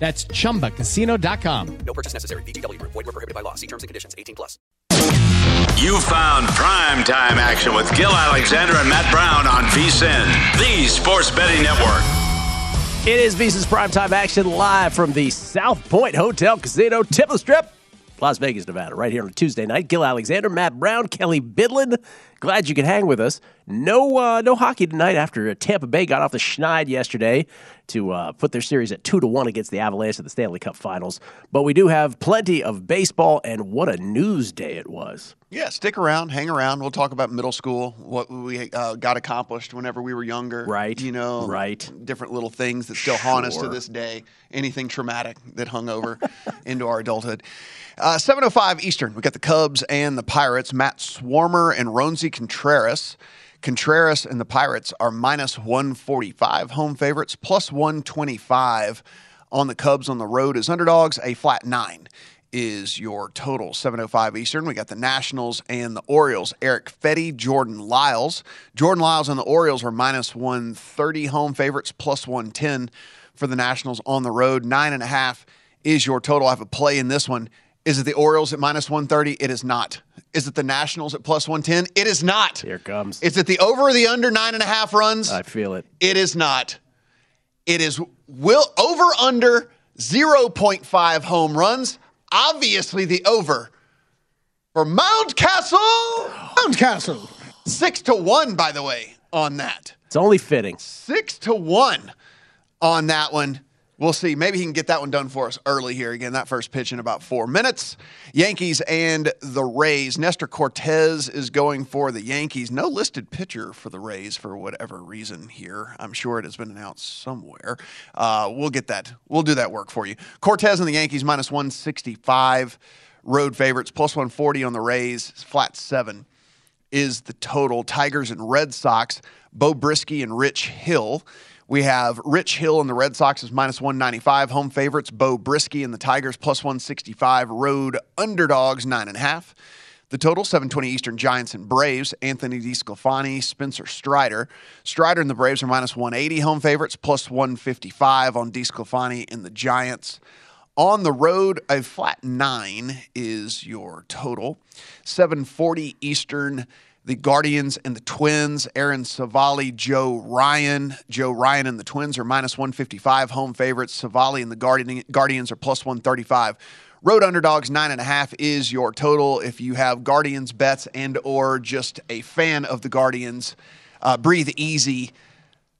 That's ChumbaCasino.com. No purchase necessary. VGW. Void where prohibited by law. See terms and conditions. 18 plus. You found primetime action with Gil Alexander and Matt Brown on VSIN, the sports betting network. It is VSIN's primetime action live from the South Point Hotel Casino, tip of the strip, Las Vegas, Nevada, right here on a Tuesday night. Gil Alexander, Matt Brown, Kelly Bidlin. Glad you could hang with us. No hockey tonight after Tampa Bay got off the schneid yesterday to put their series at 2-1 against the Avalanche in the Stanley Cup Finals. But we do have plenty of baseball, and what a news day it was. Yeah, stick around, hang around. We'll talk about middle school, what we got accomplished whenever we were younger. Right. You know, right. Different little things that still haunt us to this day. Anything traumatic that hung over into our adulthood. 7:05 Eastern, we got the Cubs and the Pirates. Matt Swarmer and Ronzi Contreras. Contreras and the Pirates are minus 145 home favorites, plus 125 on the Cubs on the road as underdogs. A flat 9 is your total. 7:05 Eastern. We got the Nationals and the Orioles. Eric Fetty, Jordan Lyles. Jordan Lyles and the Orioles are minus 130 home favorites, plus 110 for the Nationals on the road. 9.5 is your total. I have a play in this one. Is it the Orioles at minus 130? It is not. Is it the Nationals at plus 110? It is not. Here it comes. Is it the over or the under 9.5 runs? I feel it. It is not. It is over under 0.5 home runs. Obviously the over. For Mountcastle. Mountcastle. 6-1, by the way, on that. It's only fitting. 6-1 on that one. We'll see. Maybe he can get that one done for us early here. Again, that first pitch in about 4 minutes. Yankees and the Rays. Nestor Cortez is going for the Yankees. No listed pitcher for the Rays for whatever reason here. I'm sure it has been announced somewhere. We'll get that. We'll do that work for you. Cortez and the Yankees minus 165. Road favorites plus 140 on the Rays. Flat 7 is the total. Tigers and Red Sox. Bo Brieske and Rich Hill. We have Rich Hill and the Red Sox is minus 195. Home favorites, Bo Brieske and the Tigers, plus 165. Road underdogs, 9.5. The total, 7:20 Eastern. Giants and Braves, Anthony DeSclafani, Spencer Strider. Strider and the Braves are minus 180. Home favorites, plus 155 on DeSclafani and the Giants. On the road, a flat 9 is your total. 7:40 Eastern. The Guardians and the Twins, Aaron Civale, Joe Ryan. Joe Ryan and the Twins are minus 155 home favorites. Civale and the Guardians are plus 135. Road underdogs, 9.5 is your total. If you have Guardians bets and or just a fan of the Guardians, breathe easy.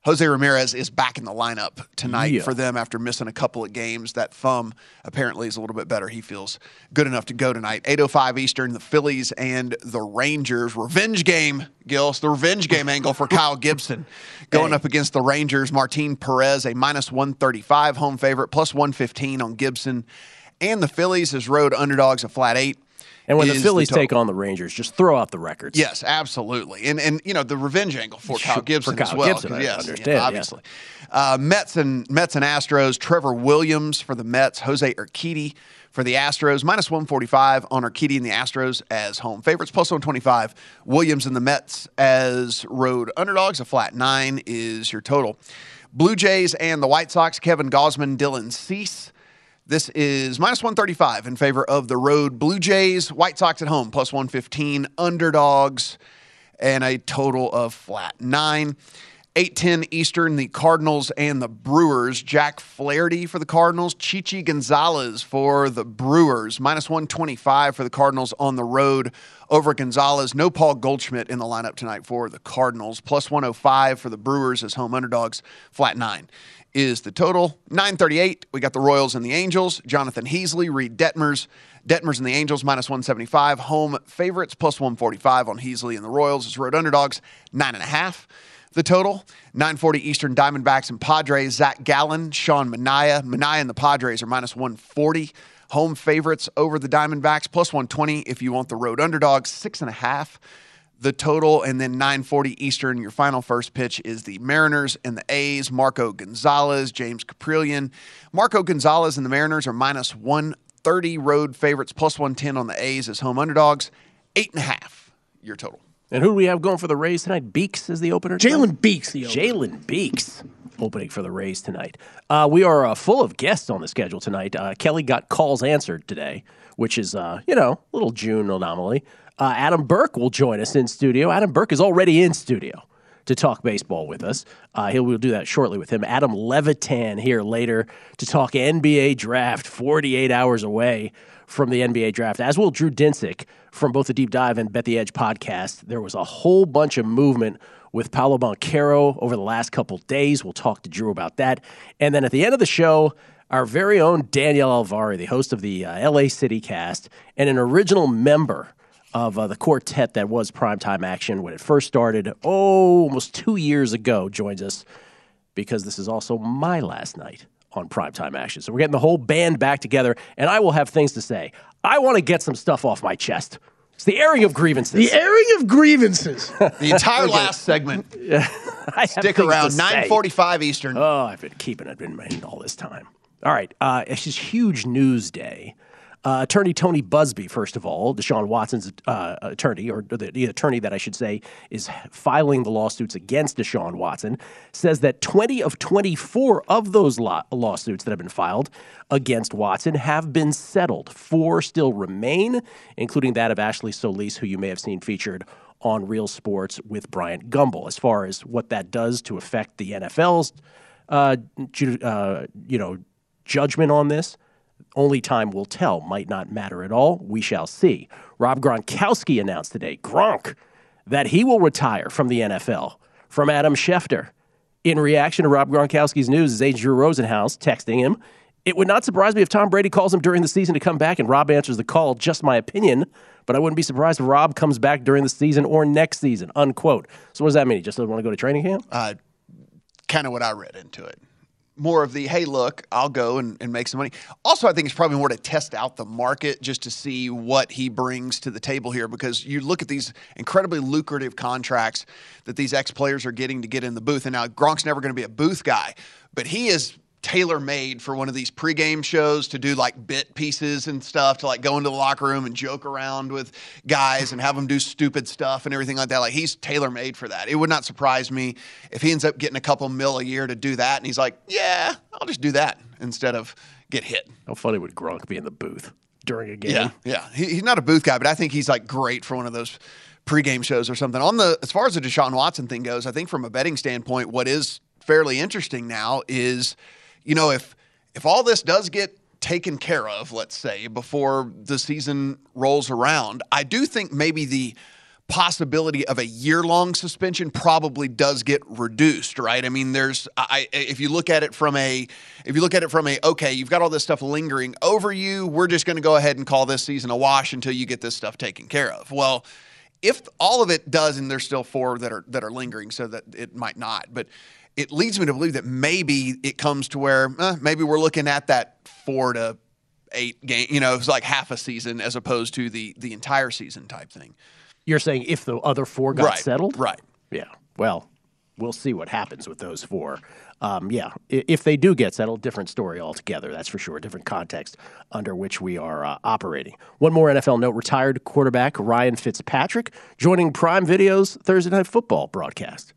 Jose Ramirez is back in the lineup tonight for them after missing a couple of games. That thumb apparently is a little bit better. He feels good enough to go tonight. 8:05 Eastern, the Phillies and the Rangers. Revenge game, Gills. The revenge game angle for Kyle Gibson. Going up against the Rangers, Martin Perez, a minus 135 home favorite, plus 115 on Gibson. And the Phillies as road underdogs, a flat eight. And when the Phillies take on the Rangers, just throw out the records. Yes, absolutely. And you know, the revenge angle for Kyle Gibson as well. Obviously. Mets and Astros, Trevor Williams for the Mets, Jose Urquidy for the Astros, minus 145 on Urquidy and the Astros as home favorites, plus 125. Williams and the Mets as road underdogs, a flat nine is your total. Blue Jays and the White Sox, Kevin Gausman, Dylan Cease. This is minus 135 in favor of the road Blue Jays. White Sox at home, plus 115. Underdogs and a total of flat nine. 8:10 Eastern, the Cardinals and the Brewers. Jack Flaherty for the Cardinals. Chichi Gonzalez for the Brewers. Minus 125 for the Cardinals on the road over Gonzalez. No Paul Goldschmidt in the lineup tonight for the Cardinals. Plus 105 for the Brewers as home underdogs. Flat nine is the total. 9:38, we got the Royals and the Angels. Jonathan Heasley, Reed Detmers. Detmers and the Angels, minus 175. Home favorites, plus 145 on Heasley and the Royals as road underdogs. 9.5, the total. 9:40 Eastern, Diamondbacks and Padres. Zach Gallen, Sean Manaea. Manaea and the Padres are minus 140. Home favorites over the Diamondbacks, plus 120 if you want the road underdogs. 6.5. the total. And then 9:40 Eastern, your final first pitch is the Mariners and the A's. Marco Gonzalez, James Caprillion. Marco Gonzalez and the Mariners are minus 130 road favorites, plus 110 on the A's as home underdogs. 8.5, your total. And who do we have going for the Rays tonight? Beeks is the opener. Jalen Beeks, the opener. Jalen Beeks opening for the Rays tonight. We are full of guests on the schedule tonight. Kelly got calls answered today, which is, a little June anomaly. Adam Burke will join us in studio. Adam Burke is already in studio to talk baseball with us. We'll do that shortly with him. Adam Levitan here later to talk NBA draft, 48 hours away from the NBA draft, as will Drew Dinsick from both the Deep Dive and Bet the Edge podcast. There was a whole bunch of movement with Paolo Banchero over the last couple days. We'll talk to Drew about that. And then at the end of the show, our very own Danielle Alvari, the host of the LA City Cast and an original member of the quartet that was Primetime Action when it first started, almost 2 years ago, joins us because this is also my last night on Primetime Action. So we're getting the whole band back together, and I will have things to say. I want to get some stuff off my chest. It's the airing of grievances. The airing of grievances. The entire last segment. Yeah, stick around, 9:45 Eastern. Oh, I've been keeping it in mind all this time. All right, it's just huge news day. Attorney Tony Busby, first of all, Deshaun Watson's attorney, or the attorney that I should say is filing the lawsuits against Deshaun Watson, says that 20 of 24 of those lawsuits that have been filed against Watson have been settled. 4 still remain, including that of Ashley Solis, who you may have seen featured on Real Sports with Brian Gumbel. As far as what that does to affect the NFL's judgment on this, only time will tell. Might not matter at all. We shall see. Rob Gronkowski announced today, that he will retire from the NFL, from Adam Schefter. In reaction to Rob Gronkowski's news, his agent Drew Rosenhaus texting him, "It would not surprise me if Tom Brady calls him during the season to come back and Rob answers the call. Just my opinion, but I wouldn't be surprised if Rob comes back during the season or next season," unquote. So what does that mean? He just doesn't want to go to training camp? Kind of what I read into it. More of the, hey, look, I'll go and make some money. Also, I think it's probably more to test out the market just to see what he brings to the table here, because you look at these incredibly lucrative contracts that these ex-players are getting to get in the booth. And now Gronk's never going to be a booth guy, but he is tailor-made for one of these pregame shows to do like bit pieces and stuff, to like go into the locker room and joke around with guys and have them do stupid stuff and everything like that. Like, he's tailor-made for that. It would not surprise me if he ends up getting a couple mil a year to do that, and he's like, yeah, I'll just do that instead of get hit. How funny would Gronk be in the booth during a game? Yeah. He's not a booth guy, but I think he's like great for one of those pregame shows or something. As far as the Deshaun Watson thing goes, I think from a betting standpoint, what is fairly interesting now is, you know, if all this does get taken care of, let's say, before the season rolls around, I do think maybe the possibility of a year-long suspension probably does get reduced, right? I mean, if you look at it from a, okay, you've got all this stuff lingering over you, we're just going to go ahead and call this season a wash until you get this stuff taken care of. Well, if all of it does, and there's still four that are lingering, so that it might not, but it leads me to believe that maybe it comes to where maybe we're looking at that 4 to 8 game, it's like half a season as opposed to the entire season type thing. You're saying if the other four got settled? Right. Yeah. Well, we'll see what happens with those four. Yeah. If they do get settled, different story altogether. That's for sure. Different context under which we are operating. One more NFL note. Retired quarterback Ryan Fitzpatrick joining Prime Video's Thursday Night Football broadcast.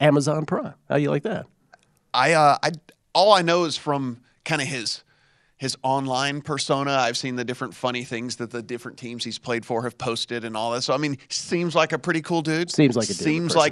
Amazon Prime. How do you like that? I all I know is from kind of his online persona. I've seen the different funny things that the different teams he's played for have posted and all that. So, I mean, seems like a pretty cool dude. Seems like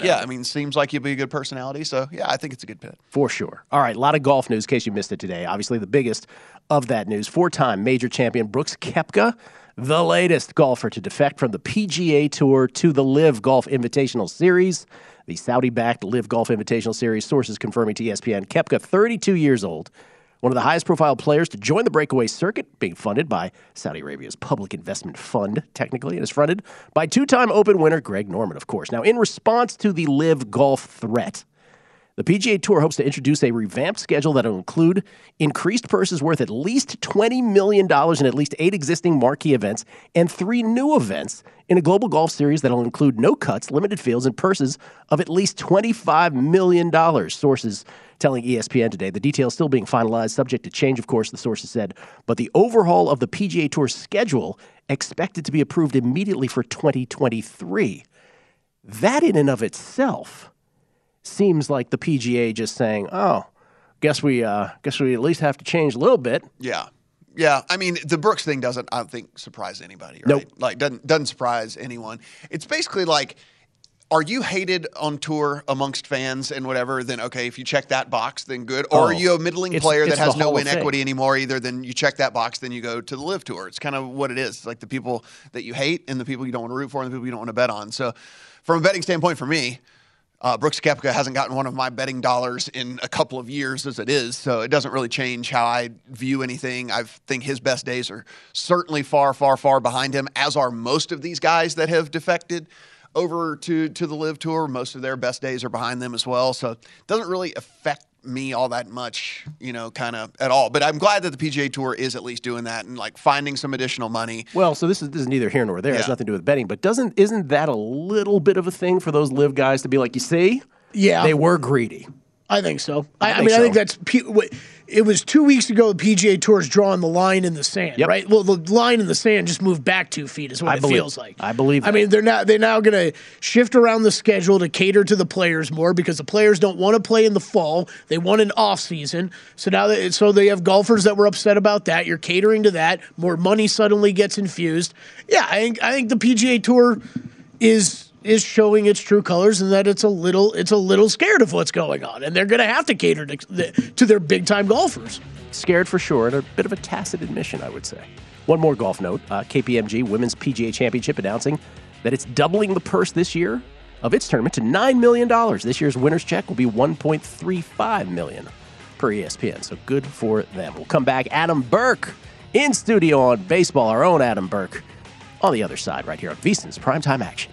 you'd be a good personality. So, yeah, I think it's a good fit. For sure. All right, a lot of golf news in case you missed it today. Obviously, the biggest of that news, four-time major champion Brooks Koepka, the latest golfer to defect from the PGA Tour to the LIV Golf Invitational Series. The Saudi-backed LIV Golf Invitational Series, sources confirming to ESPN. Koepka, 32 years old. One of the highest-profile players to join the breakaway circuit, being funded by Saudi Arabia's Public Investment Fund, technically, and is fronted by two-time Open winner Greg Norman, of course. Now, in response to the LIV Golf threat, the PGA Tour hopes to introduce a revamped schedule that will include increased purses worth at least $20 million in at least 8 existing marquee events and 3 new events in a global golf series that will include no cuts, limited fields, and purses of at least $25 million, sources telling ESPN today. The details still being finalized, subject to change, of course, the sources said. But the overhaul of the PGA Tour schedule expected to be approved immediately for 2023. That in and of itself seems like the PGA just saying, oh, guess we at least have to change a little bit. Yeah. Yeah, I mean, the Brooks thing doesn't, I don't think, surprise anybody, right? Nope. Like, doesn't surprise anyone. It's basically like, are you hated on tour amongst fans and whatever? Then, okay, if you check that box, then good. Or are you a middling player that has no win equity anymore either? Then you check that box, then you go to the LIV Tour. It's kind of what it is. It's like the people that you hate and the people you don't want to root for and the people you don't want to bet on. So from a betting standpoint for me, Brooks Koepka hasn't gotten one of my betting dollars in a couple of years as it is, so it doesn't really change how I view anything. I think his best days are certainly far, far, far behind him, as are most of these guys that have defected over to the LIV Tour. Most of their best days are behind them as well, so it doesn't really affect me all that much, kind of at all. But I'm glad that the PGA Tour is at least doing that and like finding some additional money. Well, so this is neither here nor there. Yeah. It has nothing to do with betting, but isn't that a little bit of a thing for those LIV guys to be like, you see? Yeah. They were greedy. I think so. I mean, so. I think that's it was 2 weeks ago the PGA Tour's drawing the line in the sand, yep. Right? Well, the line in the sand just moved back 2 feet is what feels like. I believe that. I mean, they're now going to shift around the schedule to cater to the players more because the players don't want to play in the fall. They want an off season. So now so they have golfers that were upset about that. You're catering to that. More money suddenly gets infused. Yeah, I think the PGA Tour is showing its true colors and that it's a little scared of what's going on. And they're going to have to cater to their big-time golfers. Scared for sure, and a bit of a tacit admission, I would say. One more golf note. KPMG Women's PGA Championship announcing that it's doubling the purse this year of its tournament to $9 million. This year's winner's check will be $1.35 million per ESPN. So good for them. We'll come back. Adam Burke in studio on baseball. Our own Adam Burke on the other side right here on VSiN's Primetime Action.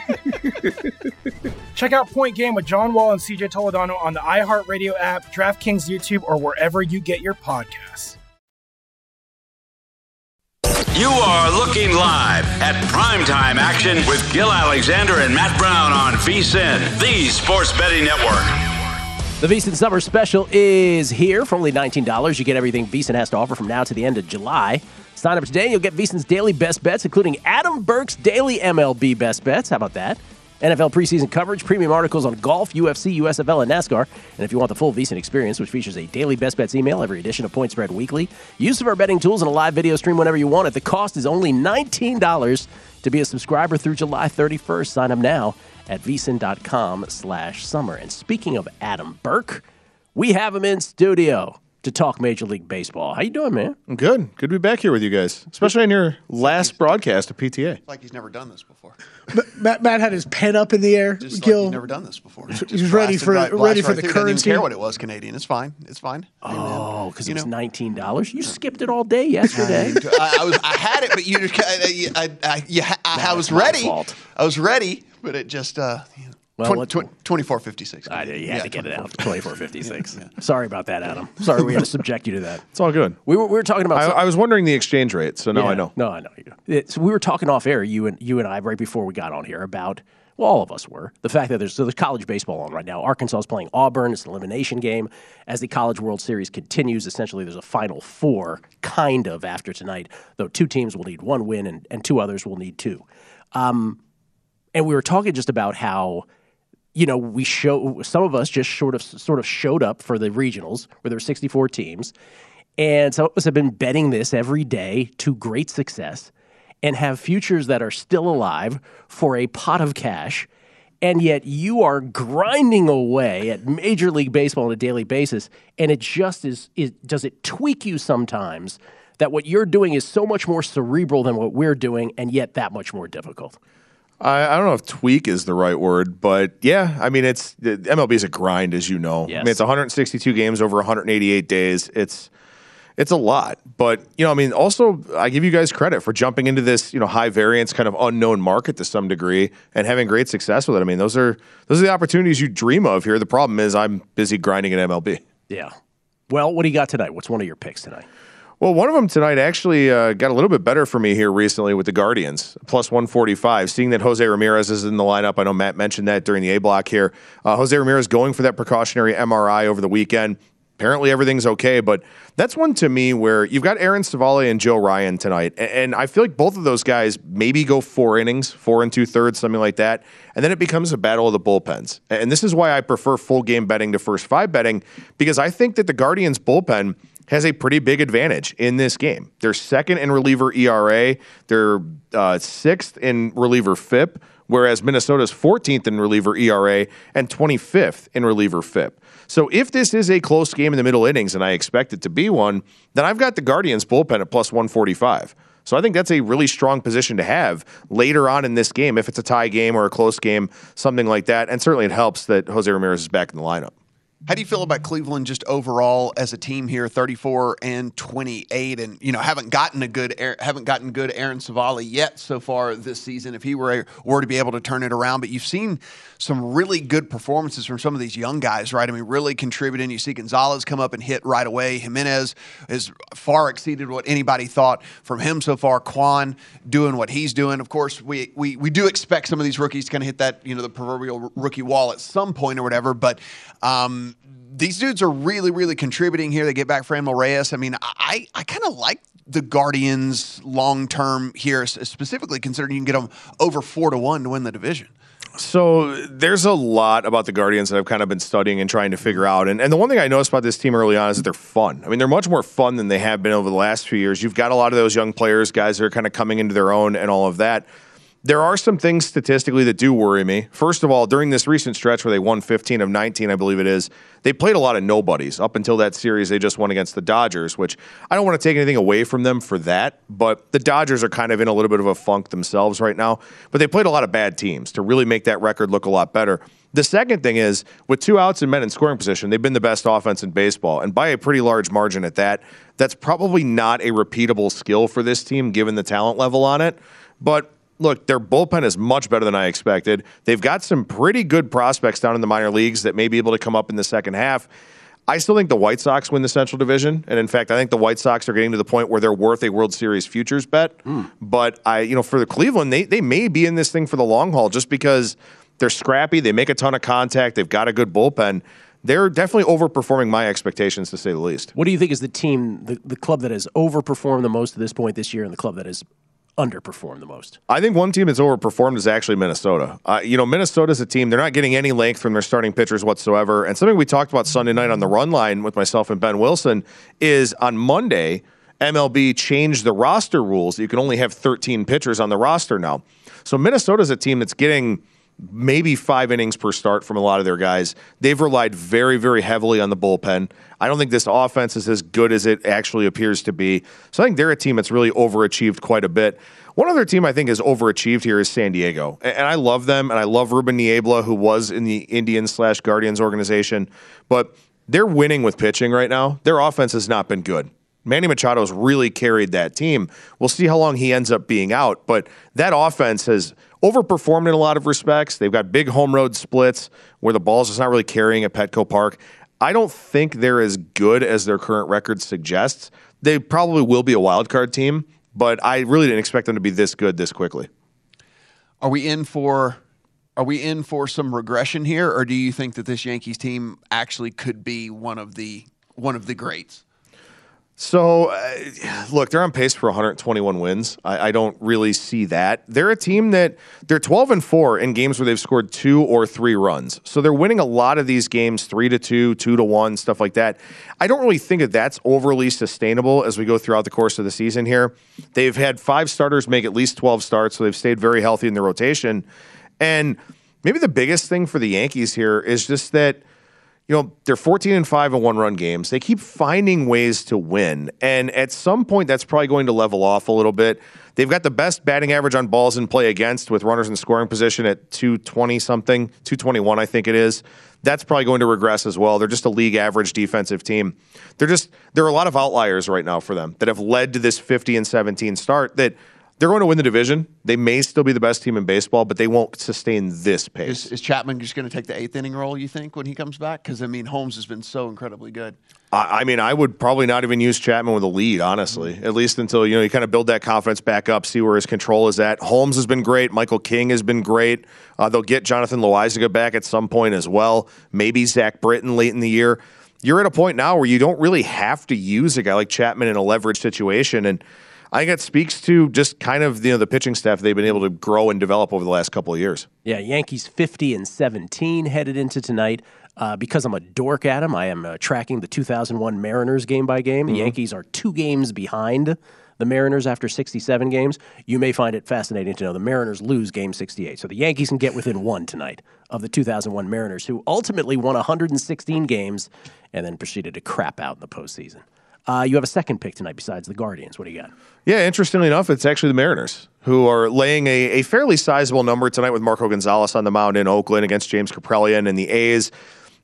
it? Check out Point Game with John Wall and CJ Toledano on the iHeartRadio app, DraftKings YouTube, or wherever you get your podcasts. You are looking live at primetime action with Gil Alexander and Matt Brown on VSIN, the Sports Betting Network. The VSiN Summer Special is here for only $19. You get everything VSiN has to offer from now to the end of July. Sign up today and you'll get VSiN's daily best bets, including Adam Burke's daily MLB best bets. How about that? NFL preseason coverage, premium articles on golf, UFC, USFL, and NASCAR. And if you want the full VSiN experience, which features a daily best bets email, every edition of Point Spread Weekly, use of our betting tools, and a live video stream whenever you want it. The cost is only $19 to be a subscriber through July 31st. Sign up now at vsin.com/summer. And speaking of Adam Burke, we have him in studio to talk Major League Baseball. How you doing, man? I'm good. Good to be back here with you guys, especially on your last broadcast of PTA. It's like he's never done this before. Matt had his pen up in the air. Just Gil, like he's never done this before. He was ready for the currency. I didn't care what it was, Canadian. It's fine. Oh, because it was $19? You skipped it all day yesterday. I had it, but you just I was ready. But it just, well, 24.56. You had to get it out, 24.56. Yeah. Sorry about that, Adam. Sorry we had to subject you to that. It's all good. We were talking about I was wondering the exchange rate, so now I know. No, I know. We were talking off air, you and I, right before we got on here about, well, all of us were, the fact that there's college baseball on right now. Arkansas is playing Auburn. It's an elimination game. As the College World Series continues, essentially there's a Final Four, kind of, after tonight, though two teams will need one win and two others will need two. And we were talking just about how, we some of us just sort of showed up for the regionals where there were 64 teams, and some of us have been betting this every day to great success, and have futures that are still alive for a pot of cash, and yet you are grinding away at Major League Baseball on a daily basis, and it just is does it tweak you sometimes that what you're doing is so much more cerebral than what we're doing, and yet that much more difficult? I don't know if tweak is the right word, but yeah, I mean, MLB is a grind, as you know. Yes. I mean, it's 162 games over 188 days. It's a lot, but I mean, also I give you guys credit for jumping into this, high variance kind of unknown market to some degree and having great success with it. I mean, those are the opportunities you dream of here. The problem is I'm busy grinding at MLB. Yeah. Well, what do you got tonight? What's one of your picks tonight? Well, one of them tonight actually got a little bit better for me here recently with the Guardians, plus 145. Seeing that Jose Ramirez is in the lineup, I know Matt mentioned that during the A block here. Jose Ramirez going for that precautionary MRI over the weekend. Apparently everything's okay, but that's one to me where you've got Aaron Civale and Joe Ryan tonight, and I feel like both of those guys maybe go 4 innings, 4 2/3, something like that, and then it becomes a battle of the bullpens. And this is why I prefer full game betting to first 5 betting, because I think that the Guardians bullpen has a pretty big advantage in this game. They're second in reliever ERA. They're sixth in reliever FIP. whereas Minnesota's 14th in reliever ERA and 25th in reliever FIP. So if this is a close game in the middle innings, and I expect it to be one, then I've got the Guardians bullpen at plus 145. So I think that's a really strong position to have later on in this game, if it's a tie game or a close game, something like that. And certainly it helps that Jose Ramirez is back in the lineup. How do you feel about Cleveland just overall as a team here, 34-28, and haven't gotten good Aaron Civale yet so far this season? If he were to be able to turn it around, but you've seen some really good performances from some of these young guys, right? I mean, really contributing. You see Gonzalez come up and hit right away. Jimenez has far exceeded what anybody thought from him so far. Kwan doing what he's doing. Of course, we do expect some of these rookies to kind of hit that, the proverbial rookie wall at some point or whatever, but these dudes are really, really contributing here. They get back Franmil Reyes. I mean, I kind of like the Guardians long-term here, specifically considering you can get them over 4-1 to win the division. So there's a lot about the Guardians that I've kind of been studying and trying to figure out. And the one thing I noticed about this team early on is that they're fun. I mean, they're much more fun than they have been over the last few years. You've got a lot of those young players, guys that are kind of coming into their own and all of that. There are some things statistically that do worry me. First of all, during this recent stretch where they won 15 of 19, I believe it is, they played a lot of nobodies up until that series they just won against the Dodgers, which I don't want to take anything away from them for that, but the Dodgers are kind of in a little bit of a funk themselves right now. But they played a lot of bad teams to really make that record look a lot better. The second thing is, with 2 outs and men in scoring position, they've been the best offense in baseball, and by a pretty large margin at that. That's probably not a repeatable skill for this team given the talent level on it, but look, their bullpen is much better than I expected. They've got some pretty good prospects down in the minor leagues that may be able to come up in the second half. I still think the White Sox win the Central Division, and in fact, I think the White Sox are getting to the point where they're worth a World Series futures bet. But for the Cleveland, they may be in this thing for the long haul just because they're scrappy, they make a ton of contact, they've got a good bullpen. They're definitely overperforming my expectations, to say the least. What do you think is the team, the club that has overperformed the most at this point this year, and the club that has underperform the most? I think one team that's overperformed is actually Minnesota. Minnesota's a team, they're not getting any length from their starting pitchers whatsoever. And something we talked about Sunday night on the Run Line with myself and Ben Wilson is on Monday, MLB changed the roster rules. You can only have 13 pitchers on the roster now. So Minnesota's a team that's getting maybe 5 innings per start from a lot of their guys. They've relied very, very heavily on the bullpen. I don't think this offense is as good as it actually appears to be. So I think they're a team that's really overachieved quite a bit. One other team I think is overachieved here is San Diego. And I love them, and I love Ruben Niebla, who was in the Indians/Guardians organization. But they're winning with pitching right now. Their offense has not been good. Manny Machado's really carried that team. We'll see how long he ends up being out, but that offense has overperformed in a lot of respects. They've got big home road splits where the ball's just not really carrying at Petco Park. I don't think they're as good as their current record suggests. They probably will be a wild card team, but I really didn't expect them to be this good this quickly. Are we in for some regression here, or do you think that this Yankees team actually could be one of the greats? So, look, they're on pace for 121 wins. I don't really see that. They're a team that they're 12-4 in games where they've scored 2 or 3 runs. So they're winning a lot of these games, 3-2, 2-1, stuff like that. I don't really think that that's overly sustainable as we go throughout the course of the season here. They've had 5 starters make at least 12 starts, so they've stayed very healthy in their rotation. And maybe the biggest thing for the Yankees here is just that they're 14-5 in one-run games. They keep finding ways to win. And at some point, that's probably going to level off a little bit. They've got the best batting average on balls in play against with runners in scoring position at 220-something, 221, I think it is. That's probably going to regress as well. They're just a league average defensive team. There are a lot of outliers right now for them that have led to this 50-17 start that they're going to win the division. They may still be the best team in baseball, but they won't sustain this pace. Is Chapman just going to take the 8th inning role, you think, when he comes back? Because, Holmes has been so incredibly good. I would probably not even use Chapman with a lead, honestly, at least until, you kind of build that confidence back up, see where his control is at. Holmes has been great. Michael King has been great. They'll get Jonathan Loaisiga back at some point as well. Maybe Zach Britton late in the year. You're at a point now where you don't really have to use a guy like Chapman in a leverage situation, and I think that speaks to just kind of the pitching staff they've been able to grow and develop over the last couple of years. Yeah, Yankees 50-17 headed into tonight. Because I'm a dork, Adam, I am tracking the 2001 Mariners game by game. The Yankees are 2 games behind the Mariners after 67 games. You may find it fascinating to know the Mariners lose game 68. So the Yankees can get within one tonight of the 2001 Mariners, who ultimately won 116 games and then proceeded to crap out in the postseason. You have a second pick tonight besides the Guardians. What do you got? Yeah, interestingly enough, it's actually the Mariners who are laying a fairly sizable number tonight with Marco Gonzalez on the mound in Oakland against James Kaprelian and the A's.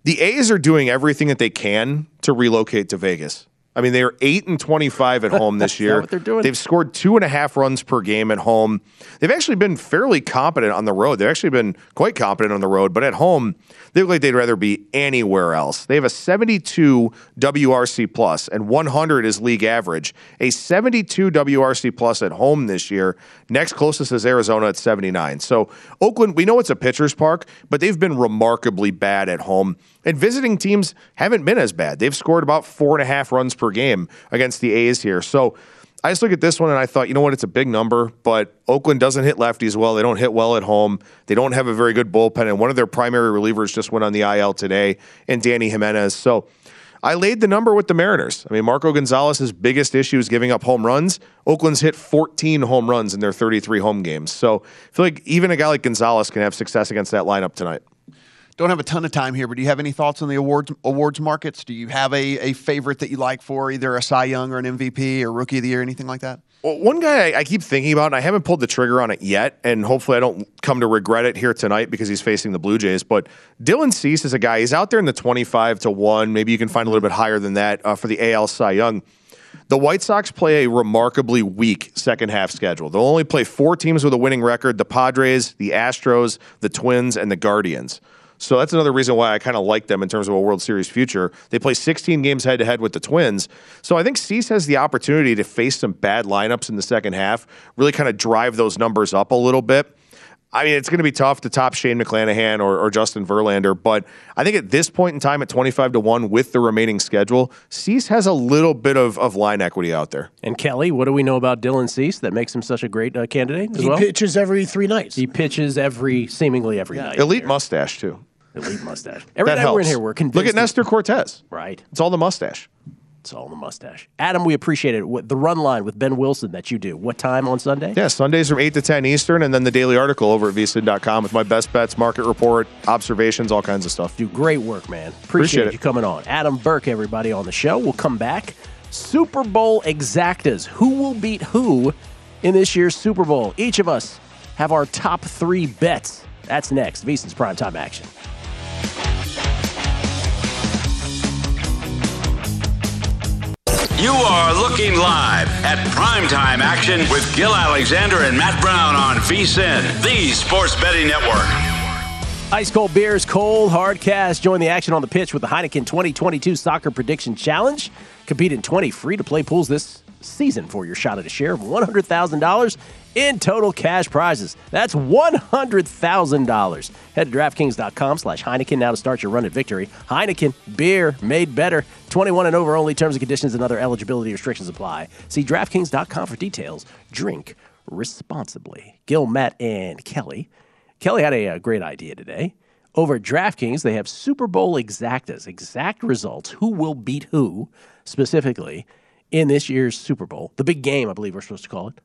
The A's are doing everything that they can to relocate to Vegas. I mean, they are 8-25 at home this year. That's not what they're doing. They've scored 2.5 runs per game at home. They've actually been fairly competent on the road. They've actually been quite competent on the road, but at home, they look like they'd rather be anywhere else. They have a 72 WRC plus, and 100 is league average. A 72 WRC plus at home this year. Next closest is Arizona at 79. So Oakland, we know it's a pitcher's park, but they've been remarkably bad at home. And visiting teams haven't been as bad. They've scored about 4.5 runs per game against the A's here. So I just look at this one and I thought, you know what, it's a big number, but Oakland doesn't hit lefties well. They don't hit well at home. They don't have a very good bullpen, and one of their primary relievers just went on the IL today, and Danny Jimenez. So I laid the number with the Mariners. I mean, Marco Gonzalez's biggest issue is giving up home runs. Oakland's hit 14 home runs in their 33 home games. So I feel like even a guy like Gonzalez can have success against that lineup tonight. Don't have a ton of time here, but do you have any thoughts on the awards markets? Do you have a favorite that you like for either a Cy Young or an MVP or Rookie of the Year, anything like that? Well, one guy I keep thinking about, and I haven't pulled the trigger on it yet, and hopefully I don't come to regret it here tonight because he's facing the Blue Jays, but Dylan Cease is a guy, he's out there in the 25-1, maybe you can find a little bit higher than that for the AL Cy Young. The White Sox play a remarkably weak second half schedule. They'll only play 4 teams with a winning record, the Padres, the Astros, the Twins, and the Guardians. So that's another reason why I kind of like them in terms of a World Series future. They play 16 games head-to-head with the Twins. So I think Cease has the opportunity to face some bad lineups in the second half, really kind of drive those numbers up a little bit. I mean, it's going to be tough to top Shane McClanahan or Justin Verlander, but I think at this point in time at 25-1 with the remaining schedule, Cease has a little bit of line equity out there. And Kelly, what do we know about Dylan Cease that makes him such a great candidate as well? He pitches every 3 nights. He pitches seemingly every night. Elite mustache, too. Elite mustache. Every time we're in here, we're convinced. Look at Nestor Cortez. Right. It's all the mustache. It's all the mustache. Adam, we appreciate it. The run line with Ben Wilson that you do. What time on Sunday? Yeah, Sundays from 8 to 10 Eastern, and then the daily article over at vsin.com with my best bets, market report, observations, all kinds of stuff. Do great work, man. Appreciate you coming on. Adam Burke, everybody on the show. We'll come back. Super Bowl exactas. Who will beat who in this year's Super Bowl? Each of us have our top 3 bets. That's next. VSiN's Primetime Action. You are looking live at Primetime Action with Gil Alexander and Matt Brown on VSiN, the Sports Betting Network. Ice cold beers, cold hard cash. Join the action on the pitch with the Heineken 2022 Soccer Prediction Challenge. Compete in 20 free-to-play pools this season for your shot at a share of $100,000 in total cash prizes. That's $100,000. Head to DraftKings.com/Heineken now to start your run at victory. Heineken, beer made better. 21 and over only. Terms and conditions and other eligibility restrictions apply. See DraftKings.com for details. Drink responsibly. Gil, Matt, and Kelly. Kelly had a great idea today. Over at DraftKings, they have Super Bowl exactas, exact results, who will beat who specifically in this year's Super Bowl. The big game, I believe we're supposed to call it.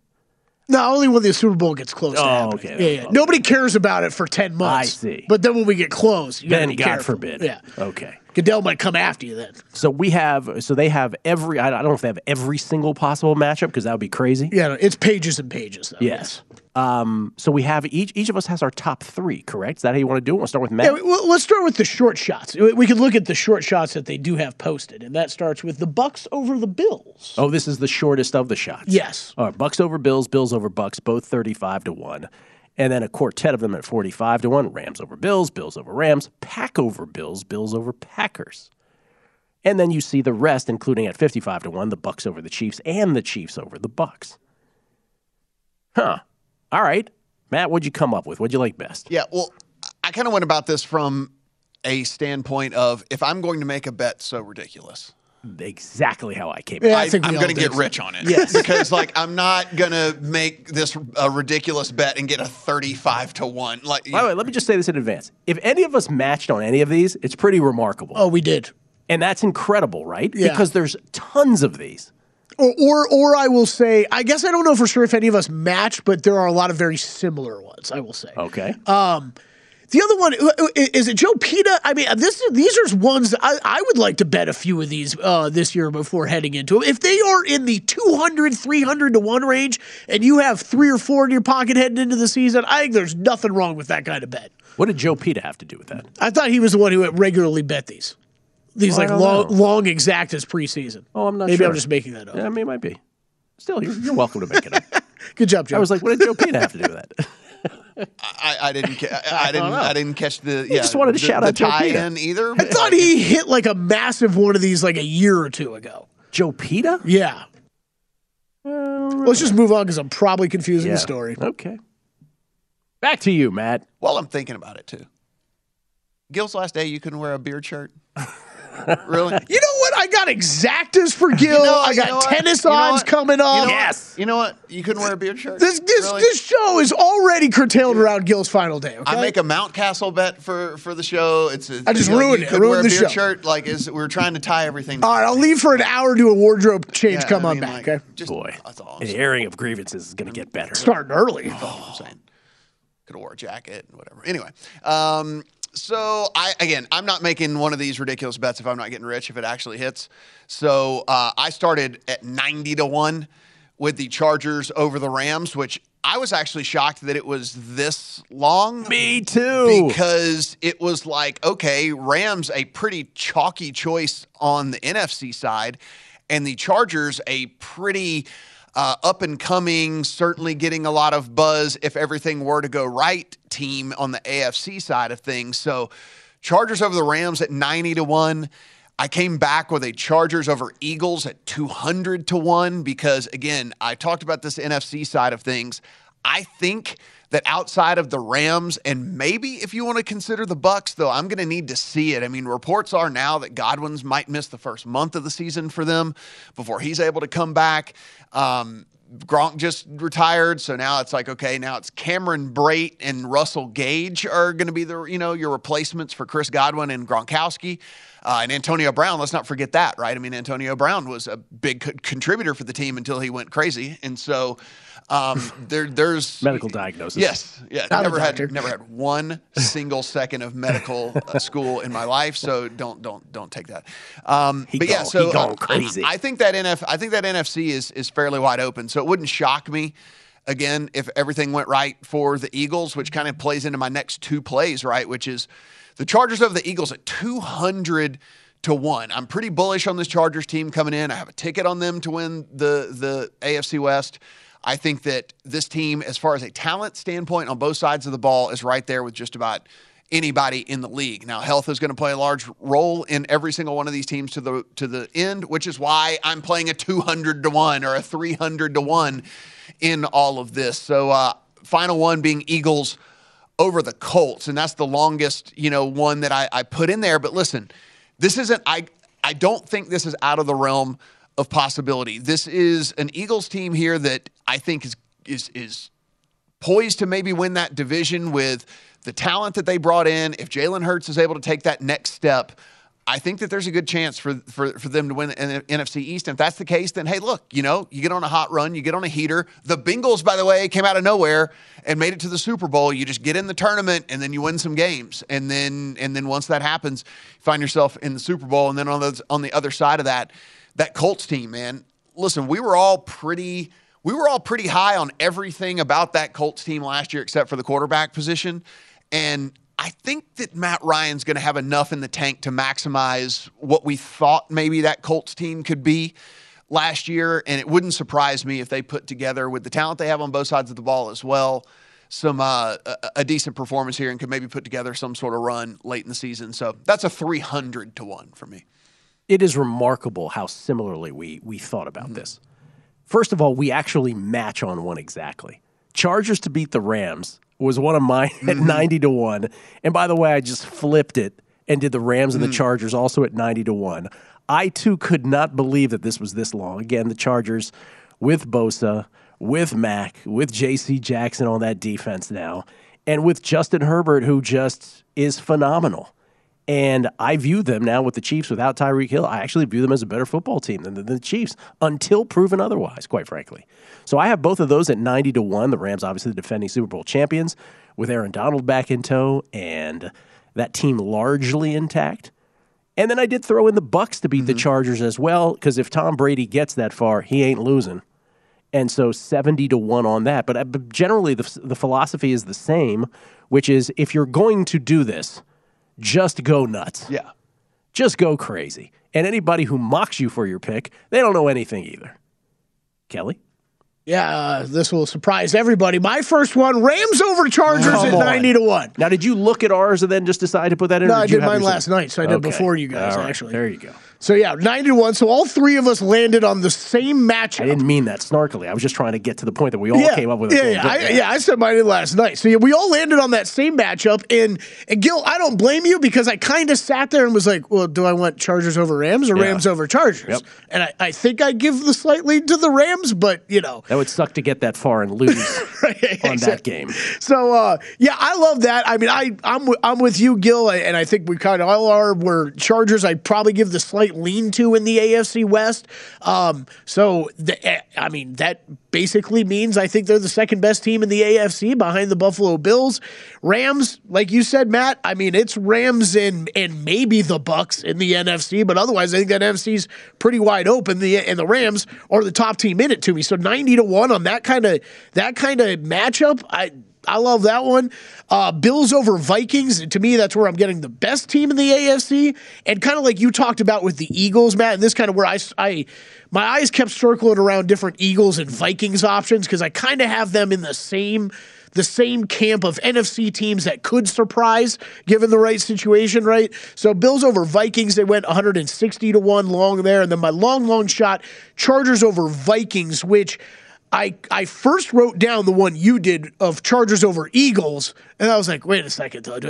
No, only when the Super Bowl gets close to happening. Okay. Yeah. Nobody cares about it for 10 months. I see. But then when we get close, you gotta be careful. God forbid. Yeah. Okay. Goodell might come after you then. So they have every, I don't know if they have every single possible matchup because that would be crazy. Yeah, no, it's pages and pages, though. Yes. So we have, each of us has our top 3, correct? Is that how you want to do it? We'll start with Matt. Yeah, let's start with the short shots. We could look at the short shots that they do have posted, and that starts with the Bucks over the Bills. Oh, this is the shortest of the shots. Yes. All right, Bucks over Bills, Bills over Bucks, both 35-1. And then a quartet of them at 45-1, Rams over Bills, Bills over Rams, Pack over Bills, Bills over Packers. And then you see the rest, including at 55-1, the Bucks over the Chiefs and the Chiefs over the Bucks. Huh. All right. Matt, what'd you come up with? What'd you like best? Yeah, well, I kind of went about this from a standpoint of if I'm going to make a bet so ridiculous, exactly how I came. Yeah, I think I'm going to get rich on it. Yes. Because like I'm not going to make this a ridiculous bet and get a 35-1. Like, by the way, let me just say this in advance. If any of us matched on any of these, it's pretty remarkable. Oh, we did. And that's incredible, right? Yeah. Because there's tons of these. Or I will say, I guess I don't know for sure if any of us matched, but there are a lot of very similar ones, I will say. Okay. The other one, is it Joe Pita? I mean, these are ones that I would like to bet a few of these this year before heading into them. If they are in the 200, 300-1 range and you have 3 or 4 in your pocket heading into the season, I think there's nothing wrong with that kind of bet. What did Joe Pita have to do with that? I thought he was the one who regularly bet these. These long exactas preseason. Oh, I'm not sure. Maybe I'm just making that up. Yeah, I mean, it might be. Still, you're welcome to make it up. Good job, Joe. I was like, what did Joe Pina have to do with that? I didn't catch the. Yeah, I just wanted to shout out Joe Pita either. I thought he hit like a massive one of these like a year or two ago. Joe Pita? Yeah. Let's just move on because I'm probably confusing the story. Okay. Back to you, Matt. Well, I'm thinking about it too. Gil's last day, you couldn't wear a beard shirt. Really? You know what? I got exactas for Gil. You know, I got tennis odds coming up. Yes. You know what? You couldn't wear a beard shirt. This show is already curtailed around Gil's final day. Okay? I make a Mountcastle bet for the show. I just ruined it. Couldn't wear a beard shirt. Like we're trying to tie everything down. All right, I'll leave for an hour, do a wardrobe change, come back. Okay. That's all. The airing of grievances is going to get better. Starting early. That's all I'm saying. Could have wore a jacket and whatever. Anyway. So, I'm not making one of these ridiculous bets if I'm not getting rich, if it actually hits. So, I started at 90-1 with the Chargers over the Rams, which I was actually shocked that it was this long. Me too. Because it was like, okay, Rams, a pretty chalky choice on the NFC side, and the Chargers, a pretty up-and-coming, certainly getting a lot of buzz if everything were to go right team on the AFC side of things. So Chargers over the Rams at 90-1. I came back with a Chargers over Eagles at 200-1 because, again, I talked about this NFC side of things. I think that outside of the Rams, and maybe if you want to consider the Bucs, though, I'm going to need to see it. I mean, reports are now that Godwin's might miss the first month of the season for them before he's able to come back. Gronk just retired, so now it's like, okay, now it's Cameron Brate and Russell Gage are going to be your replacements for Chris Godwin and Gronkowski. And Antonio Brown, let's not forget that, right? I mean, Antonio Brown was a big contributor for the team until he went crazy. And so there's medical diagnosis. Yes. Yeah. Never had one single second of medical school in my life. So don't take that. So crazy. I think that NFC is fairly wide open. So it wouldn't shock me. Again, if everything went right for the Eagles, which kind of plays into my next two plays, right? Which is the Chargers over the Eagles at 200-1. I'm pretty bullish on this Chargers team coming in. I have a ticket on them to win the AFC West. I think that this team, as far as a talent standpoint on both sides of the ball, is right there with just about anybody in the league. Now, health is going to play a large role in every single one of these teams to the end, which is why I'm playing a 200-1 or a 300-1 in all of this. So final one being Eagles over the Colts, and that's the longest, one that I put in there. But listen, this isn't – I don't think this is out of the realm of possibility. This is an Eagles team here that I think is poised to maybe win that division with the talent that they brought in. If Jalen Hurts is able to take that next step, I think that there's a good chance for them to win the NFC East. And if that's the case, then, hey, look, you get on a hot run, you get on a heater. The Bengals, by the way, came out of nowhere and made it to the Super Bowl. You just get in the tournament, and then you win some games. And then once that happens, you find yourself in the Super Bowl. And then on the other side of that Colts team, man, listen, we were all pretty high on everything about that Colts team last year except for the quarterback position. And I think that Matt Ryan's going to have enough in the tank to maximize what we thought maybe that Colts team could be last year, and it wouldn't surprise me if they put together, with the talent they have on both sides of the ball as well, some a decent performance here and could maybe put together some sort of run late in the season. So that's a 300-1 for me. It is remarkable how similarly we thought about this. First of all, we actually match on one exactly. Chargers to beat the Rams was one of mine at 90-1. And by the way, I just flipped it and did the Rams and the Chargers also at 90-1. I, too, could not believe that this was this long. Again, the Chargers with Bosa, with Mack, with J.C. Jackson on that defense now, and with Justin Herbert, who just is phenomenal. And I view them now with the Chiefs without Tyreek Hill. I actually view them as a better football team than the Chiefs until proven otherwise, quite frankly. So I have both of those at 90-1. The Rams, obviously, the defending Super Bowl champions with Aaron Donald back in tow and that team largely intact. And then I did throw in the Bucs to beat the Chargers as well, because if Tom Brady gets that far, he ain't losing. And so 70-1 on that. But generally, the philosophy is the same, which is if you're going to do this, just go nuts. Yeah. Just go crazy. And anybody who mocks you for your pick, they don't know anything either. Kelly? Yeah, this will surprise everybody. My first one, Rams over Chargers at 90-1. Now, did you look at ours and then just decide to put that in? No, I did mine last night, so I did before you guys, actually. There you go. So, yeah, 90-1. So all three of us landed on the same matchup. I didn't mean that snarkily. I was just trying to get to the point that we all came up with. I said mine last night. So, yeah, we all landed on that same matchup. And Gil, I don't blame you because I kind of sat there and was like, well, do I want Chargers over Rams or Rams over Chargers? Yep. And I think I give the slight lead to the Rams, but, you know. That would suck to get that far and lose on that game. So, yeah, I love that. I mean, I'm with you, Gil, and I think we kind of all are. We're Chargers. I'd probably give the slight lean to in the AFC West. That basically means I think they're the second best team in the AFC behind the Buffalo Bills. Rams, like you said, Matt, I mean, it's Rams and maybe the Bucs in the NFC, but otherwise I think that NFC's pretty wide open. The Rams are the top team in it to me. So 90-1 on that kind of matchup. I love that one. Bills over Vikings. To me, that's where I'm getting the best team in the AFC. And kind of like you talked about with the Eagles, Matt, and this kind of where my eyes kept circling around different Eagles and Vikings options because I kind of have them in the same camp of NFC teams that could surprise given the right situation, right? So Bills over Vikings, they went 160-1 long there. And then my long shot, Chargers over Vikings, which I first wrote down the one you did of Chargers over Eagles, and I was like, wait a second. What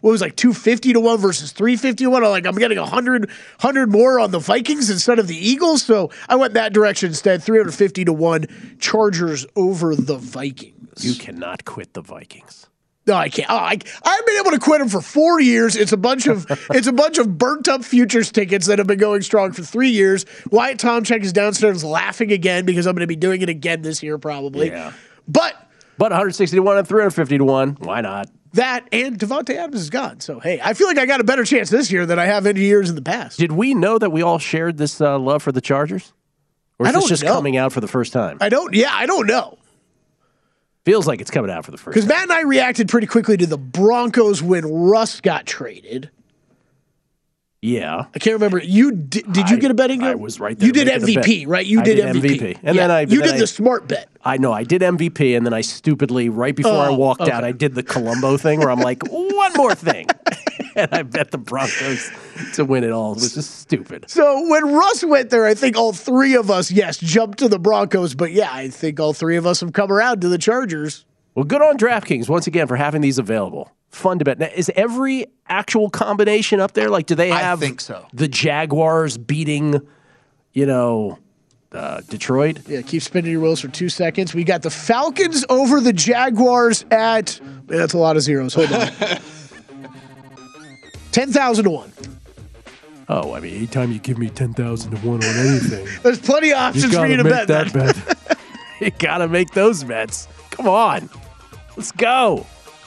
was like 250-1 versus 350-1? I'm like, I'm getting 100 more on the Vikings instead of the Eagles, so I went that direction instead, 350-1 Chargers over the Vikings. You cannot quit the Vikings. No, I can't. I've been able to quit them for 4 years. It's a bunch of burnt up futures tickets that have been going strong for 3 years. Wyatt Tomczyk is downstairs laughing again because I'm going to be doing it again this year probably. Yeah. But 160-1 and 350-1. Why not? That and Devontae Adams is gone. So hey, I feel like I got a better chance this year than I have any years in the past. Did we know that we all shared this love for the Chargers? Or is this just coming out for the first time? I don't know. Feels like it's coming out for the first time. Because Matt and I reacted pretty quickly to the Broncos when Russ got traded. Yeah. I can't remember. Did you get a betting game? I was right there. You did MVP, right? I did MVP. And then I did the smart bet. I know. I did MVP, and then I stupidly, right before I walked out, I did the Columbo thing where I'm like, one more thing. And I bet the Broncos to win it all. It was just stupid. So when Russ went there, I think all three of us, jumped to the Broncos. But, yeah, I think all three of us have come around to the Chargers. Well, good on DraftKings, once again, for having these available. Fun to bet. Now, is every actual combination up there? Like, do they have the Jaguars beating, Detroit? Yeah, keep spinning your wheels for 2 seconds. We got the Falcons over the Jaguars at... Man, that's a lot of zeros. Hold on. 10,000-1. Oh, I mean, anytime you give me 10,000-1 on anything, there's plenty of options for you to bet that bet. You gotta make those bets. Come on, let's go.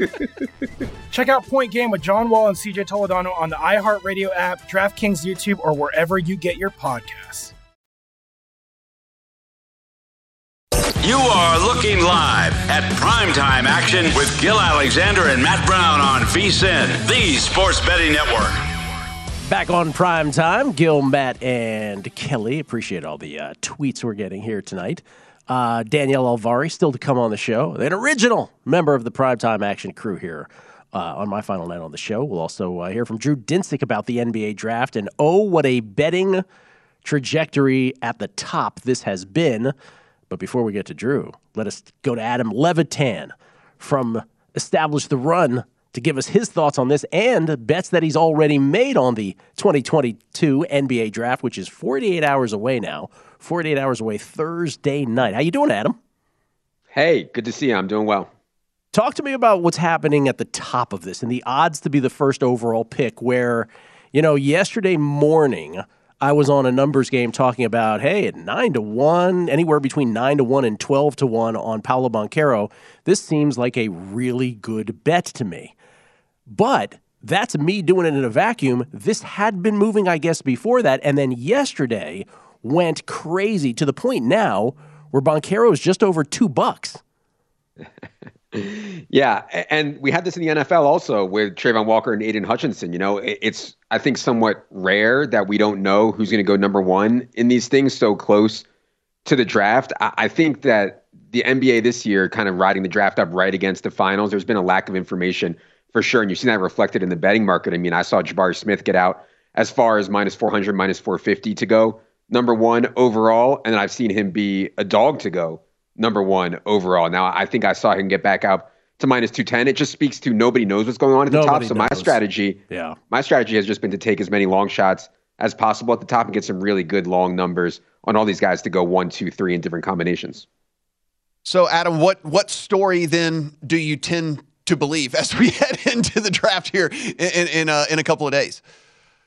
it? Check out Point Game with John Wall and CJ Toledano on the iHeartRadio app, DraftKings YouTube, or wherever you get your podcasts. You are looking live at primetime action with Gil Alexander and Matt Brown on VSIN, the Sports Betting Network. Back on primetime, Gil, Matt, and Kelly. Appreciate all the tweets we're getting here tonight. Danielle Alvari still to come on the show. An original member of the primetime action crew here on my final night on the show. We'll also hear from Drew Dinsick about the NBA draft. And oh, what a betting trajectory at the top this has been. But before we get to Drew, let us go to Adam Levitan from Establish the Run to give us his thoughts on this and bets that he's already made on the 2022 NBA draft, which is 48 hours away now, 48 hours away Thursday night. How you doing, Adam? Hey, good to see you. I'm doing well. Talk to me about what's happening at the top of this and the odds to be the first overall pick where, you know, yesterday morning I was on a numbers game talking about, hey, at 9-1, anywhere between 9-1 and 12-1 on Paolo Banchero, this seems like a really good bet to me. But that's me doing it in a vacuum. This had been moving, I guess, before that, and then yesterday went crazy to the point now where Banchero is just over $2. Yeah, and we had this in the NFL also with Trayvon Walker and Aiden Hutchinson. You know, it's, I think, somewhat rare that we don't know who's going to go number one in these things so close to the draft. I think that the NBA this year kind of riding the draft up right against the finals. There's been a lack of information for sure, and you've seen that reflected in the betting market. I mean, I saw Jabari Smith get out as far as -400, -450 to go number one overall, and then I've seen him be a dog to go number one overall. Now, I think I saw him get back up to -210. It just speaks to nobody knows what's going on at the top. So my strategy has just been to take as many long shots as possible at the top and get some really good long numbers on all these guys to go 1, 2, 3 in different combinations. So, Adam, what story then do you tend to believe as we head into the draft here in a couple of days?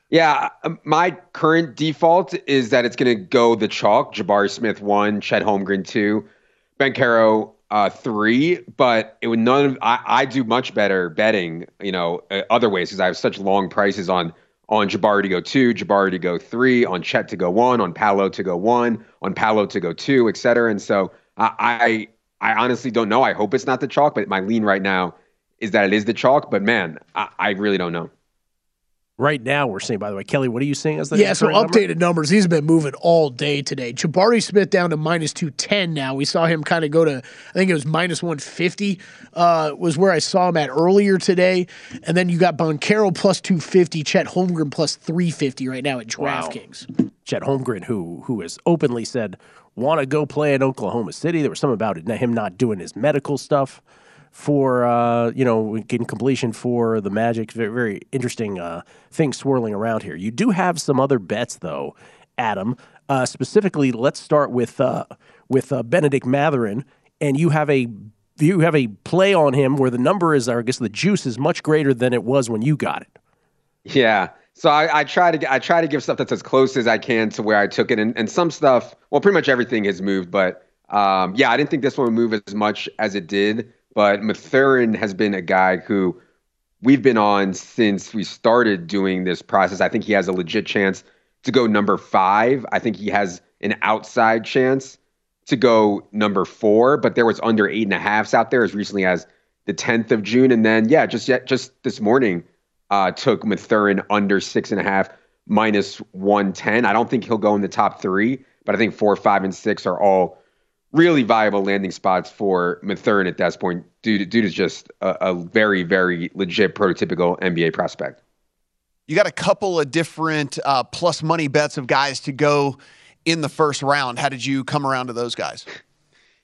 Yeah, my current default is that it's going to go the chalk. Jabari Smith 1, Chet Holmgren 2. Banchero 3, but it would I do much better betting, you know, other ways because I have such long prices on Jabari to go 2, Jabari to go 3, on Chet to go 1, on Paolo to go 1, on Paolo to go 2, et cetera. And so I honestly don't know. I hope it's not the chalk, but my lean right now is that it is the chalk. But man, I really don't know. Right now, we're seeing, by the way, Kelly, what are you seeing as the updated numbers? He's been moving all day today. Jabari Smith down to -210 now. We saw him kind of go to, I think it was -150 was where I saw him at earlier today. And then you got Banchero +250, Chet Holmgren +350 right now at DraftKings. Wow. Chet Holmgren, who has openly said, want to go play in Oklahoma City. There was something about it, him not doing his medical stuff. for, getting completion for the Magic. Very, very interesting things swirling around here. You do have some other bets, though, Adam. Specifically, let's start with Benedict Mathurin, and you have a play on him where the number is, I guess, the juice is much greater than it was when you got it. Yeah. So I try to give stuff that's as close as I can to where I took it, and some stuff, well, pretty much everything has moved, but I didn't think this one would move as much as it did. But Mathurin has been a guy who we've been on since we started doing this process. I think he has a legit chance to go number 5. I think he has an outside chance to go number 4, but there was under 8.5s out there as recently as the 10th of June. And then, just this morning, took Mathurin under 6.5 minus 110. I don't think he'll go in the top 3, but I think 4, 5, and 6 are all really viable landing spots for Mathurin at this point. Dude is just a very, very legit prototypical NBA prospect. You got a couple of different plus money bets of guys to go in the first round. How did you come around to those guys?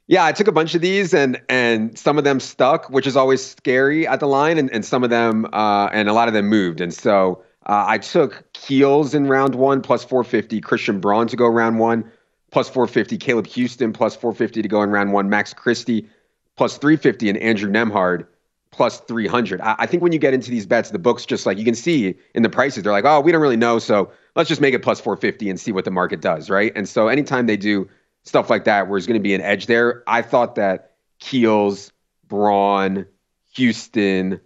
Yeah, I took a bunch of these and some of them stuck, which is always scary at the line, and some of them and a lot of them moved. And so I took Keels in round 1 plus 450, Christian Braun to go round 1 plus 450, Caleb Houston plus 450 to go in round 1, Max Christie plus 350, and Andrew Nembhard plus 300. I think when you get into these bets, the books just like you can see in the prices, they're like, oh, we don't really know, so let's just make it plus 450 and see what the market does, right? And so anytime they do stuff like that where there's going to be an edge there, I thought that Keels, Braun, Houston,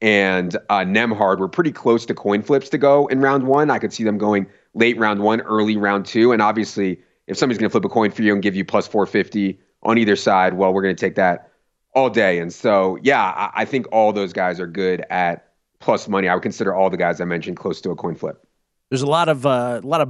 and Nembhard were pretty close to coin flips to go in round 1. I could see them going late round 1, early round 2, and obviously if somebody's going to flip a coin for you and give you plus 450 on either side, well, we're going to take that all day. And so, I think all those guys are good at plus money. I would consider all the guys I mentioned close to a coin flip. There's a lot of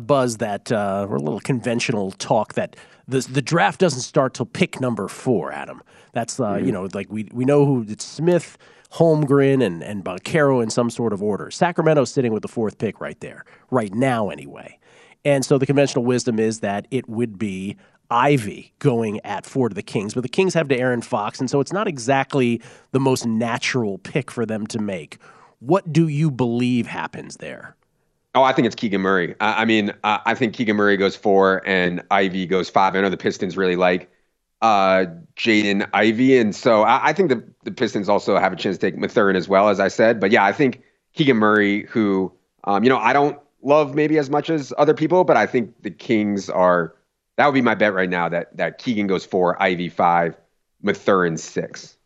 buzz that or a little conventional talk that the draft doesn't start till pick number 4, Adam. That's we know who it's Smith, Holmgren, and Banchero in some sort of order. Sacramento's sitting with the 4th pick right there, right now anyway. And so the conventional wisdom is that it would be Ivy going at 4 to the Kings, but the Kings have to Aaron Fox, and so it's not exactly the most natural pick for them to make. What do you believe happens there? Oh, I think it's Keegan Murray. I think Keegan Murray goes 4 and Ivy goes 5. I know the Pistons really like Jaden Ivy, and so I think the Pistons also have a chance to take Mathurin as well, as I said. But, I think Keegan Murray, who, I don't love maybe as much as other people, but I think the Kings are – that would be my bet right now, that Keegan goes 4, Ivy 5, Mathurin 6.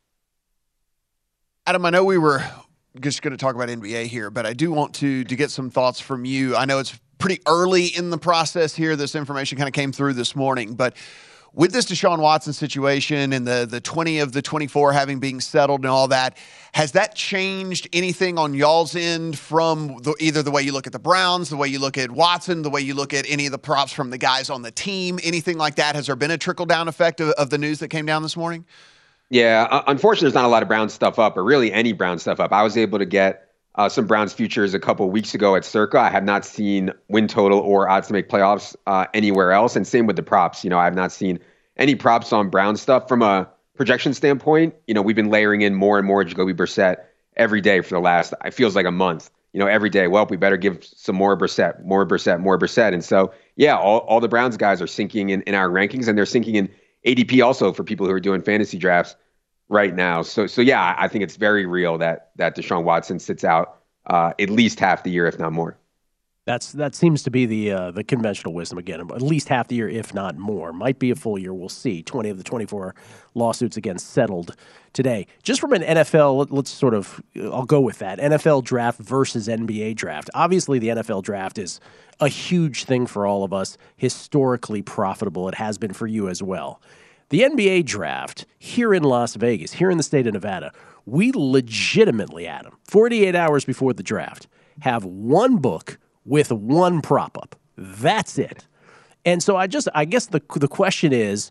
Adam, I know we were – just going to talk about NBA here, but I do want to get some thoughts from you. I know it's pretty early in the process here. This information kind of came through this morning, but with this Deshaun Watson situation and the 20 of the 24 having being settled and all that, has that changed anything on y'all's end from either the way you look at the Browns, the way you look at Watson, the way you look at any of the props from the guys on the team, anything like that? Has there been a trickle-down effect of the news that came down this morning? Yeah, unfortunately, there's not a lot of Browns stuff up, or really any Browns stuff up. I was able to get some Browns futures a couple weeks ago at Circa. I have not seen win total or odds to make playoffs anywhere else, and same with the props. I have not seen any props on Browns stuff. From a projection standpoint, we've been layering in more and more Jacoby Brissett every day for the last, it feels like a month. Every day, well, we better give some more Brissett, more Brissett, more Brissett. And so, all the Browns guys are sinking in our rankings, and they're sinking in ADP also for people who are doing fantasy drafts right now. So, I think it's very real that Deshaun Watson sits out at least half the year, if not more. That seems to be the conventional wisdom again. At least half the year, if not more. Might be a full year. We'll see. 20 of the 24 lawsuits again settled today. Just from an NFL, I'll go with that. NFL draft versus NBA draft. Obviously, the NFL draft is a huge thing for all of us. Historically profitable. It has been for you as well. The NBA draft here in Las Vegas, here in the state of Nevada, we legitimately, Adam, 48 hours before the draft, have one book with one prop up. That's it. And so I guess the question is,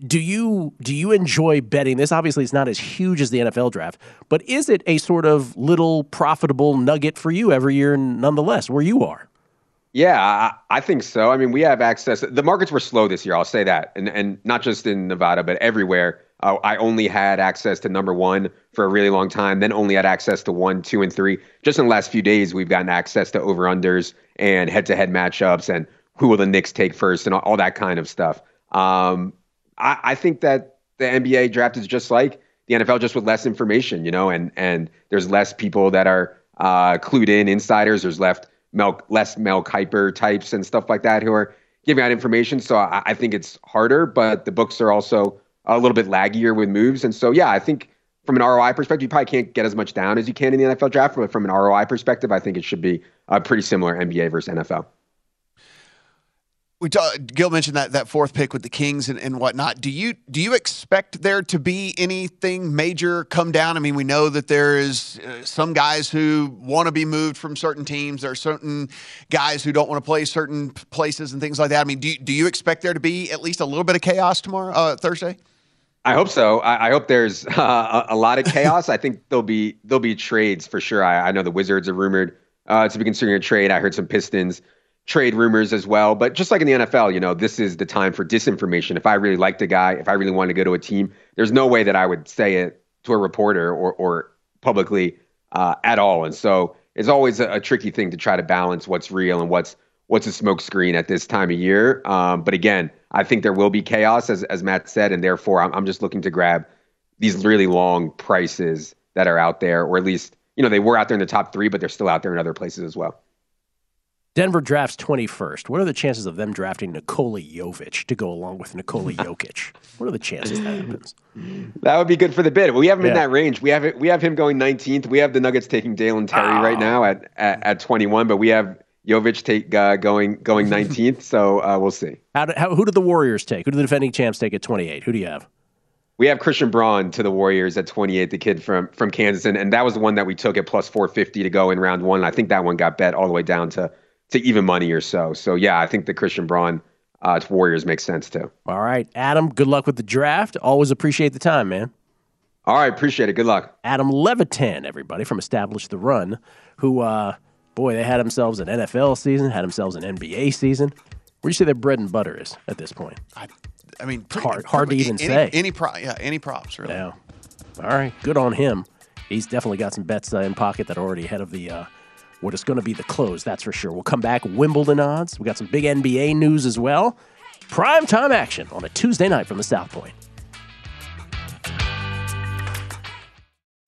do you enjoy betting this? Obviously, it's not as huge as the NFL draft, but is it a sort of little profitable nugget for you every year nonetheless, where you are? Yeah, I think so. I mean, we have access. The markets were slow this year, I'll say that. And not just in Nevada, but everywhere. I only had access to number one for a really long time, then only had access to 1, 2, and 3. Just in the last few days, we've gotten access to over-unders and head-to-head matchups and who will the Knicks take first and all that kind of stuff. I think that the NBA draft is just like the NFL, just with less information, you know, and there's less people that are clued in, insiders. There's less Mel Kiper types and stuff like that who are giving out information. So I think it's harder, but the books are also a little bit laggier with moves. And so, yeah, I think from an ROI perspective, you probably can't get as much down as you can in the NFL draft. But from an ROI perspective, I think it should be pretty similar, NBA versus NFL. Gil mentioned that fourth pick with the Kings and whatnot. Do you expect there to be anything major come down? I mean, we know that there is some guys who want to be moved from certain teams. There are certain guys who don't want to play certain places and things like that. I mean, do you expect there to be at least a little bit of chaos tomorrow, Thursday? I hope so. I hope there's a lot of chaos. I think there'll be trades for sure. I know the Wizards are rumored to be considering a trade. I heard some Pistons trade rumors as well. But just like in the NFL, you know, this is the time for disinformation. If I really liked a guy, if I really wanted to go to a team, there's no way that I would say it to a reporter or publicly at all. And so it's always a tricky thing to try to balance what's real and what's a smokescreen at this time of year. But again, I think there will be chaos, as Matt said, and therefore I'm just looking to grab these really long prices that are out there, or at least, you know, they were out there in the top three, but they're still out there in other places as well. Denver drafts 21st. What are the chances of them drafting Nikola Jovic to go along with Nikola Jokic? What are the chances that happens? That would be good for the bid. We have him in that range. We have him going 19th. We have the Nuggets taking Dalen Terry right now at 21, but we have Jovic going 19th. So we'll see. Who did the Warriors take? Who do the defending champs take at 28? Who do you have? We have Christian Braun to the Warriors at 28, the kid from Kansas, and that was the one that we took at plus 450 to go in round one. I think that one got bet all the way down to even money or so. So yeah, I think the Christian Braun to Warriors makes sense too. All right, Adam, good luck with the draft. Always appreciate the time, man. All right, appreciate it. Good luck. Adam Levitan, everybody, from Establish the Run, who, boy, they had themselves an NFL season, had themselves an NBA season. Where do you say their bread and butter is at this point? I mean, hard to even say. Any props, really. Yeah. All right, good on him. He's definitely got some bets in pocket that are already ahead of the what is going to be the close, that's for sure. We'll come back, Wimbledon odds. We got some big NBA news as well. Primetime action on a Tuesday night from the South Point.